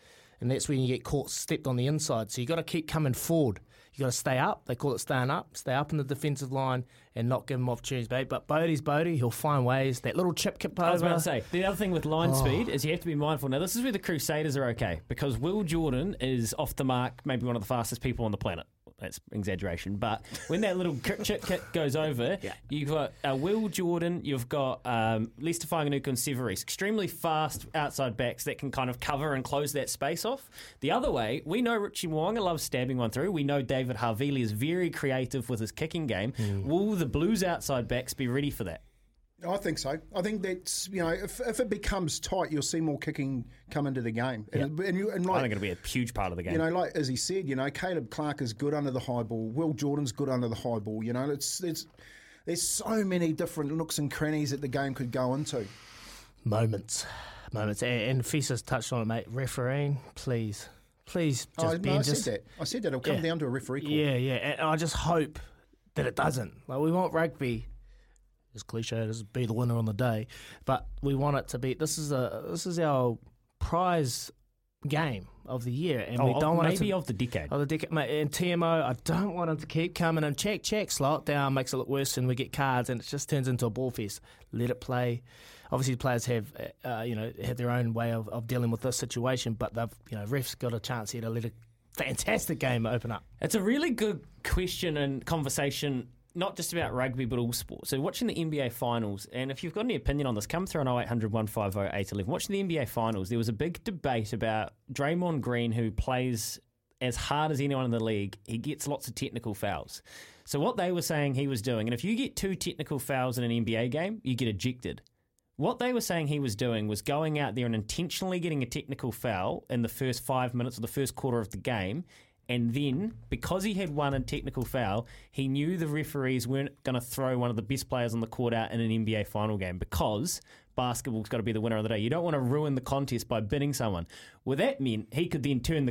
and that's when you get caught stepped on the inside. So you got to keep coming forward. You got to stay up. They call it staying up. Stay up in the defensive line and not give him opportunities, mate. But Bodie's Bodie. He'll find ways. That little chip kip over. I was about to say, the other thing with line speed is you have to be mindful. Now, this is where the Crusaders are okay, because Will Jordan is off the mark, maybe one of the fastest people on the planet. That's exaggeration. But when that little chip kip goes over, you've got Will Jordan, you've got Lester Whanganuka and Severis, extremely fast outside backs that can kind of cover and close that space off. The other way, we know Richie Mo'unga loves stabbing one through. We know David Havili is very creative with his kicking game. Will the Blues outside backs be ready for that? I think so. I think that's, you know, if it becomes tight, you'll see more kicking come into the game. And like, I think it'll be a huge part of the game. You know, like as he said, you know, Caleb Clark is good under the high ball. Will Jordan's good under the high ball. You know, there's so many different nooks and crannies that the game could go into. Moments. And Fisa's touched on it, mate. Refereeing, please. Please just I said that. It'll come down to a referee call. Yeah. And I just hope that it doesn't. Like, we want rugby, as cliche as be the winner on the day, but we want it to be. This is our prize game of the year, and we don't want maybe to, of the decade. Of the decade, mate. And TMO, I don't want him to keep coming and check slot down makes it look worse, and we get cards, and it just turns into a ball fest. Let it play. Obviously, the players have had their own way of dealing with this situation, but they've refs got a chance here to let a fantastic game open up. It's a really good question and conversation. Not just about rugby, but all sports. So watching the NBA Finals, and if you've got any opinion on this, come through on 0800 150 811. Watching the NBA Finals, there was a big debate about Draymond Green, who plays as hard as anyone in the league. He gets lots of technical fouls. So what they were saying he was doing, and if you get 2 technical fouls in an NBA game, you get ejected. What they were saying he was doing was going out there and intentionally getting a technical foul in the first 5 minutes or the first quarter of the game. And then, because he had won a technical foul, he knew the referees weren't going to throw one of the best players on the court out in an NBA final game because basketball's got to be the winner of the day. You don't want to ruin the contest by bidding someone. Well, that meant he could then turn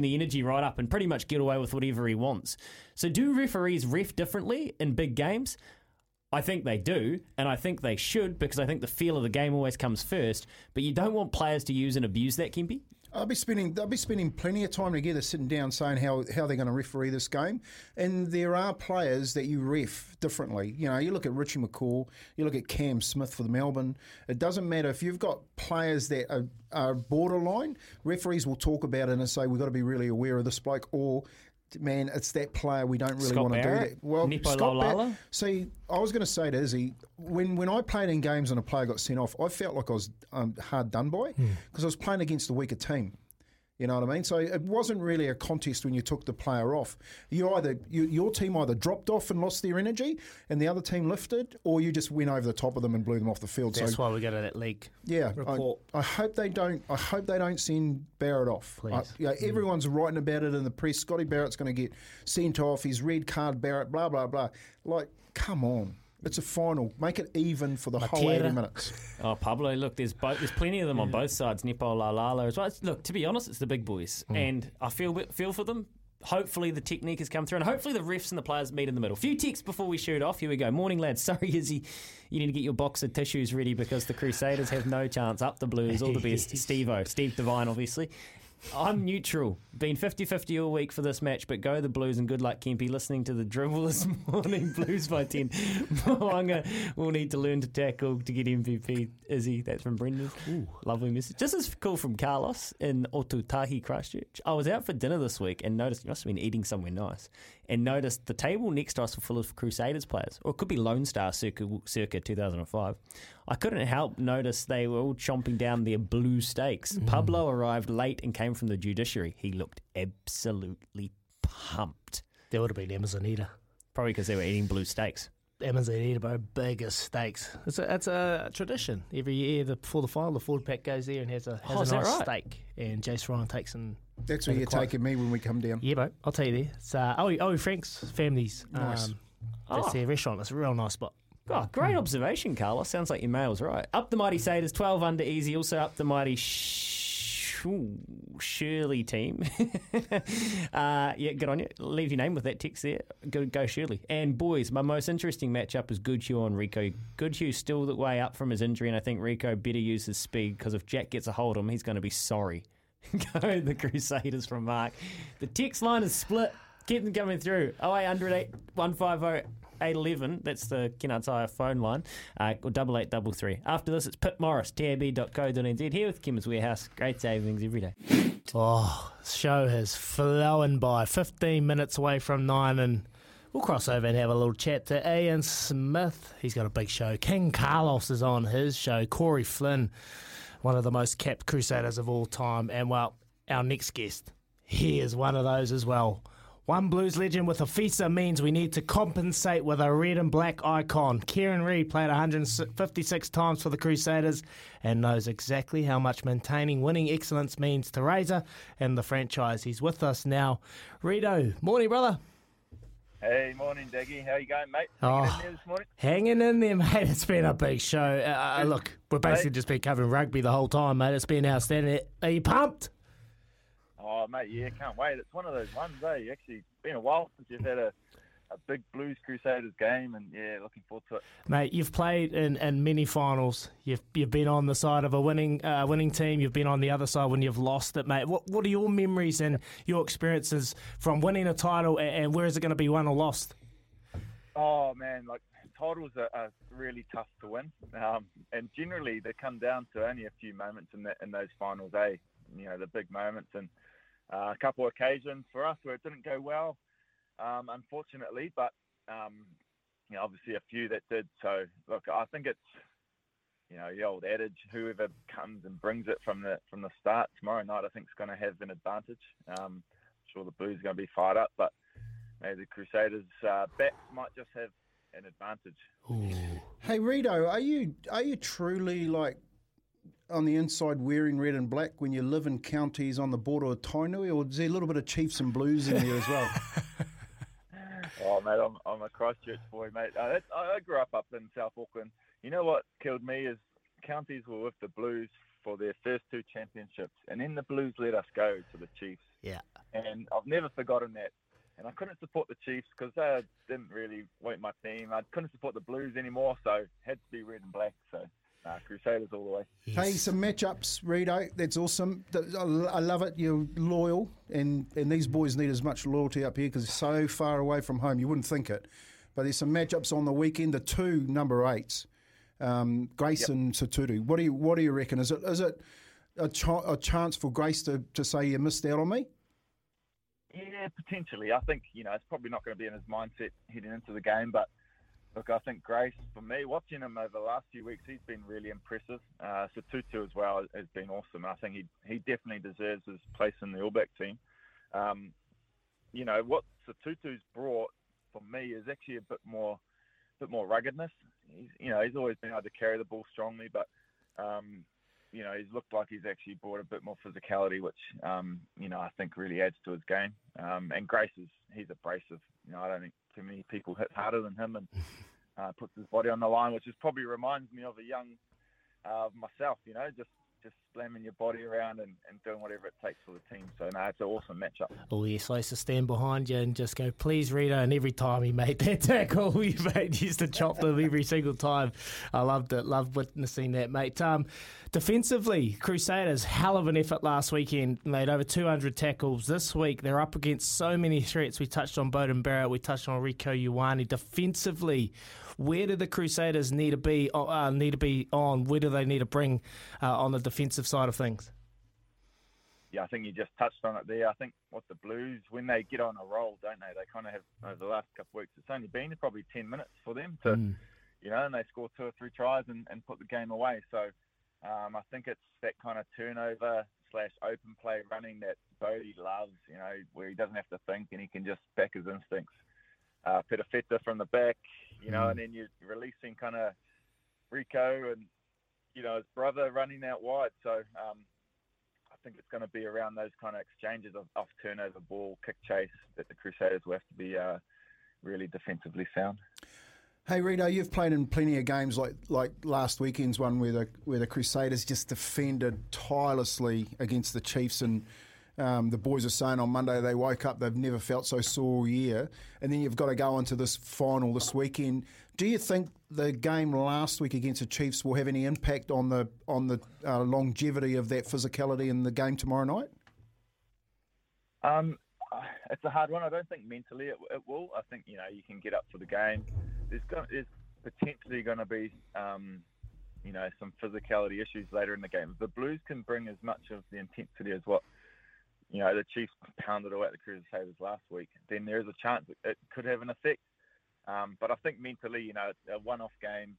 the energy right up and pretty much get away with whatever he wants. So do referees ref differently in big games? I think they do, and I think they should, because I think the feel of the game always comes first. But you don't want players to use and abuse that, Kempe? I'll be spending plenty of time together sitting down saying how they're going to referee this game. And there are players that you ref differently. You look at Richie McCaw, you look at Cam Smith for the Melbourne. It doesn't matter if you've got players that are borderline, referees will talk about it and say, we've got to be really aware of this bloke, or, man, it's that player, we don't really Scott want Barrett, to do that. Well, Nepo Laulala. See, I was going to say to Izzy, when I played in games and a player got sent off, I felt like I was hard done by because I was playing against a weaker team. You know what I mean? So it wasn't really a contest when you took the player off. Your team either dropped off and lost their energy and the other team lifted, or you just went over the top of them and blew them off the field. That's why we go to that league report. I hope they don't send Barrett off. Please. Everyone's writing about it in the press. Scotty Barrett's going to get sent off. His red card, Barrett, blah, blah, blah. Like, come on. It's a final. Make it even for the whole 80 minutes. Oh, Pablo, look, there's plenty of them on both sides. Nepo Laulala as well. Look, to be honest, it's the big boys. And I feel for them. Hopefully the technique has come through, and hopefully the refs and the players meet in the middle. A few texts before we shoot off. Here we go. Morning, lads. Sorry, Izzy, you need to get your box of tissues ready because the Crusaders have no chance. Up the Blues. All the best. Steve Devine, obviously. I'm neutral. Been 50-50 all week for this match, but go the Blues and good luck, Kempe. Listening to the dribble this morning, Blues by 10. Mo'unga will need to learn to tackle to get MVP. Izzy, that's from Brendan. Ooh, lovely message. This is cool from Carlos in Otutahi, Christchurch. I was out for dinner this week and noticed, you must have been eating somewhere nice, and noticed the table next to us were full of Crusaders players, or it could be Lone Star circa 2005. I couldn't help notice they were all chomping down their blue steaks. Pablo arrived late and came from the judiciary. He looked absolutely pumped. There would have been Amazonita. Probably because they were eating blue steaks. Amazonita, bro, biggest steaks. It's a tradition. Every year before the final, the Ford Pack goes there and has a nice steak. And Jace Ryan takes in. That's where you're taking me when we come down. Yeah, bro, I'll tell you there. It's Owie Frank's family's. Nice. That's their restaurant. It's a real nice spot. Oh, great observation, Carlos. Sounds like your mail's right. Up the mighty Satyrs, 12 under easy. Also up the mighty Shirley team. Yeah, good on you. Leave your name with that text there. Go Shirley. And boys, my most interesting matchup is Goodhue on Rieko. Goodhue's still the way up from his injury, and I think Rieko better use his speed because if Jack gets a hold of him, he's going to be sorry. Go the Crusaders from Mark. The text line is split. Keep them coming through. 0800 150 811, that's the Kennard Tire phone line, or 8833. After this, it's Pitt Morris, tab.co.nz, here with Kim's Warehouse. Great savings every day. Oh, show has flown by. 15 minutes away from 9, and we'll cross over and have a little chat to Ian Smith. He's got a big show. King Carlos is on his show. Corey Flynn, one of the most capped Crusaders of all time. And, well, our next guest, he is one of those as well. One Blues legend with Ofisa means we need to compensate with a red and black icon. Kieran Read played 156 times for the Crusaders and knows exactly how much maintaining winning excellence means to Razor and the franchise. He's with us now. Rito, morning, brother. Hey, morning, Daggy. How you going, mate? Hanging in there this morning? Hanging in there, mate. It's been a big show. Look, we've basically just been covering rugby the whole time, mate. It's been outstanding. Are you pumped? Oh, mate, yeah, can't wait. It's one of those ones, eh? Actually, it's been a while since you've had a a big Blues Crusaders game, and yeah, looking forward to it. Mate, you've played in many finals. You've been on the side of a winning team. You've been on the other side when you've lost it, mate. What are your memories and your experiences from winning a title, and where is it going to be won or lost? Oh man, like titles are really tough to win, and generally they come down to only a few moments in those finals, eh? You know, the big moments, and a couple of occasions for us where it didn't go well. Unfortunately, but you know, obviously a few that did. So look, I think it's, you know, the old adage: whoever comes and brings it from the start tomorrow night, I think, is going to have an advantage. I'm sure the Blues are going to be fired up, but maybe the Crusaders' backs might just have an advantage. Ooh. Hey, Rito, are you truly like on the inside wearing red and black when you live in Counties on the border of Tonu'u, or is there a little bit of Chiefs and Blues in there as well? Oh, mate, I'm a Christchurch boy, mate. I grew up in South Auckland. You know what killed me is Counties were with the Blues for their first two championships, and then the Blues let us go to the Chiefs. Yeah. And I've never forgotten that. And I couldn't support the Chiefs because they didn't really want my team. I couldn't support the Blues anymore, so had to be red and black, so... Crusaders all the way. Yes. Hey, some matchups, Rito. That's awesome. I love it. You're loyal, and these boys need as much loyalty up here because they're so far away from home. You wouldn't think it, but there's some matchups on the weekend. The two number 8s, Grace and Sotutu. What do you reckon? Is it a chance for Grace to say you missed out on me? Yeah, potentially. I think it's probably not going to be in his mindset heading into the game, but. Look, I think Grace, for me, watching him over the last few weeks, he's been really impressive. Sotutu as well has been awesome. I think he definitely deserves his place in the All Black team. What Sotutu's brought for me is actually a bit more ruggedness. He's always been able to carry the ball strongly, but he's looked like he's actually brought a bit more physicality, which I think really adds to his game. And Grace he's abrasive. I don't think too many people hit harder than him, and puts his body on the line, which is probably reminds me of a young myself. Just slamming your body around and doing whatever it takes for the team. So, it's an awesome matchup. Oh, yes, I used to stand behind you and just go, please, Rito. And every time he made that tackle, he used to chop them every single time. I loved it. Loved witnessing that, mate. Defensively, Crusaders, hell of an effort last weekend. Made over 200 tackles. This week, they're up against so many threats. We touched on Beauden Barrett. We touched on Rieko Ioane. Defensively, where do the Crusaders need to be on? Where do they need to bring on the defensive side of things? Yeah, I think you just touched on it there. I think what the Blues, when they get on a roll, don't they? They kind of have, over the last couple of weeks, it's only been probably 10 minutes for them to, and they score 2 or 3 tries and put the game away. So I think it's that kind of turnover/open play running that Bodie loves, where he doesn't have to think and he can just back his instincts. Petafetta from the back, and then you're releasing kind of Rieko and, his brother running out wide. So I think it's going to be around those kind of exchanges of off turnover ball, kick chase that the Crusaders will have to be really defensively sound. Hey, Rito, you've played in plenty of games like last weekend's one where the Crusaders just defended tirelessly against the Chiefs, and the boys are saying on Monday they woke up, they've never felt so sore all year, and then you've got to go into this final this weekend. Do you think the game last week against the Chiefs will have any impact on the longevity of that physicality in the game tomorrow night? It's a hard one. I don't think mentally it will. I think, you can get up for the game. There's potentially going to be, some physicality issues later in the game. The Blues can bring as much of the intensity as what, the Chiefs pounded away at the Crusaders last week, then there is a chance it could have an effect. But I think mentally, it's a one-off game.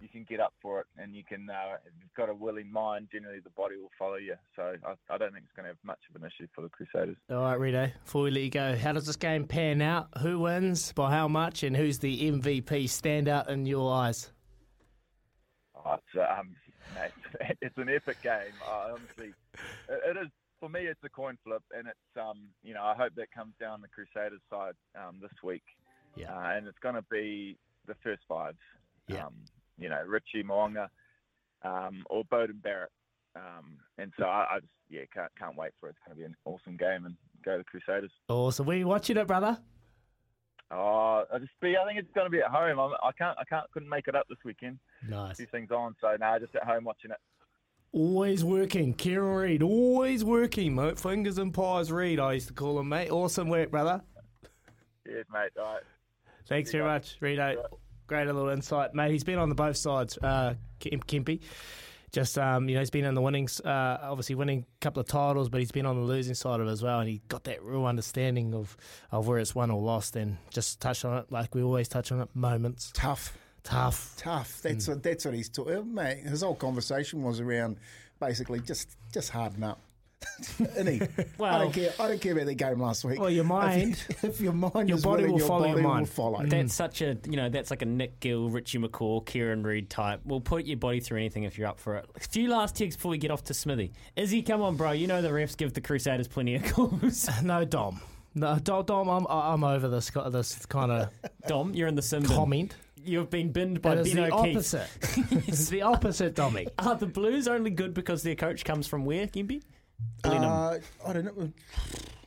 You can get up for it, and you can. If you've got a willing mind, generally the body will follow you. So I don't think it's going to have much of an issue for the Crusaders. All right, Rito, before we let you go, how does this game pan out? Who wins, by how much, and who's the MVP standout in your eyes? Oh, it's an epic game. Honestly, it is. For me, it's a coin flip, and it's I hope that comes down the Crusaders' side this week, and it's going to be the first 5s. Yeah. Richie Mo'unga or Beauden Barrett, and so I just can't wait for it. It's going to be an awesome game, and go to the Crusaders. Awesome, we watching it, brother. Oh, I think it's going to be at home. I couldn't make it up this weekend. Nice. These things on, so no, just at home watching it. Always working, Kieran Read. Always working, mate. Fingers and pies, Read. I used to call him, mate. Awesome work, brother. Cheers, mate. All right. Thanks very much, Rieko. Right. Great little insight, mate. He's been on the both sides, Kempy. Just, he's been in the winnings, obviously winning a couple of titles, but he's been on the losing side of it as well, and he got that real understanding of where it's won or lost, and just touched on it like we always touch on it, moments. Tough. That's what he's talking, mate. His whole conversation was around basically just harden up. Isn't he? Well, I don't care about the game last week. Well, your mind, if your mind, your is body will your follow. Body your mind will follow. That's such a that's like a Nick Gill, Richie McCaw, Kieran Read type. We'll put your body through anything if you're up for it. A few last texts before we get off to Smithy. Izzy, come on, bro. You know the refs give the Crusaders plenty of calls. No, Dom. I'm over this kind of Dom. You're in the sin comment. You've been binned by Ben O'Keefe. It's the opposite. It's the opposite, Dommy. Are the Blues only good because their coach comes from where, Kempy? I don't know.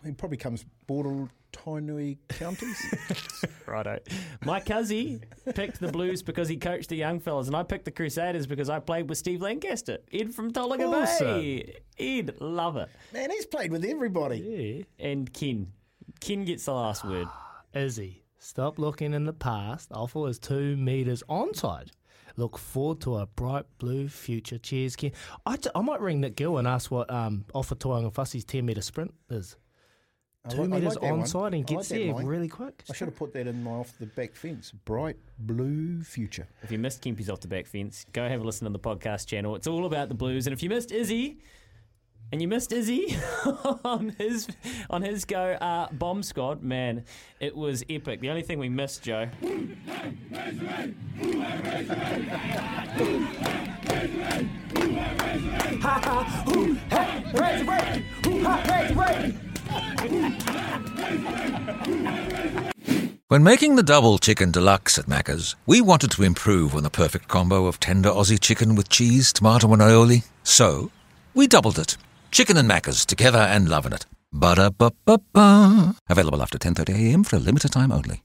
It probably comes Beauden Barrett, Counties. Righto. My cuzzy picked the Blues because he coached the young fellas, and I picked the Crusaders because I played with Steve Lancaster. Ed from Tolaga Bay. Ed, love it. Man, he's played with everybody. Yeah. And Ken. Ken gets the last word. Izzy, stop looking in the past. Alpha is 2 metres onside. Look forward to a bright blue future. Cheers, Ken. I might ring Nick Gill and ask what Offa Toanga Fussi's 10-metre sprint is. 2 metres onside and gets there really quick. I should have put that in my off the back fence. Bright blue future. If you missed Kempy's off the back fence, go have a listen on the podcast channel. It's all about the Blues. And if you missed Izzy... And you missed Izzy on his go bomb squad. Man, it was epic. The only thing we missed, Joe. When making the double chicken deluxe at Macca's, we wanted to improve on the perfect combo of tender Aussie chicken with cheese, tomato and aioli. So we doubled it. Chicken and Macca's, together and loving it. Ba-da-ba-ba-ba. Available after 10:30am for a limited time only.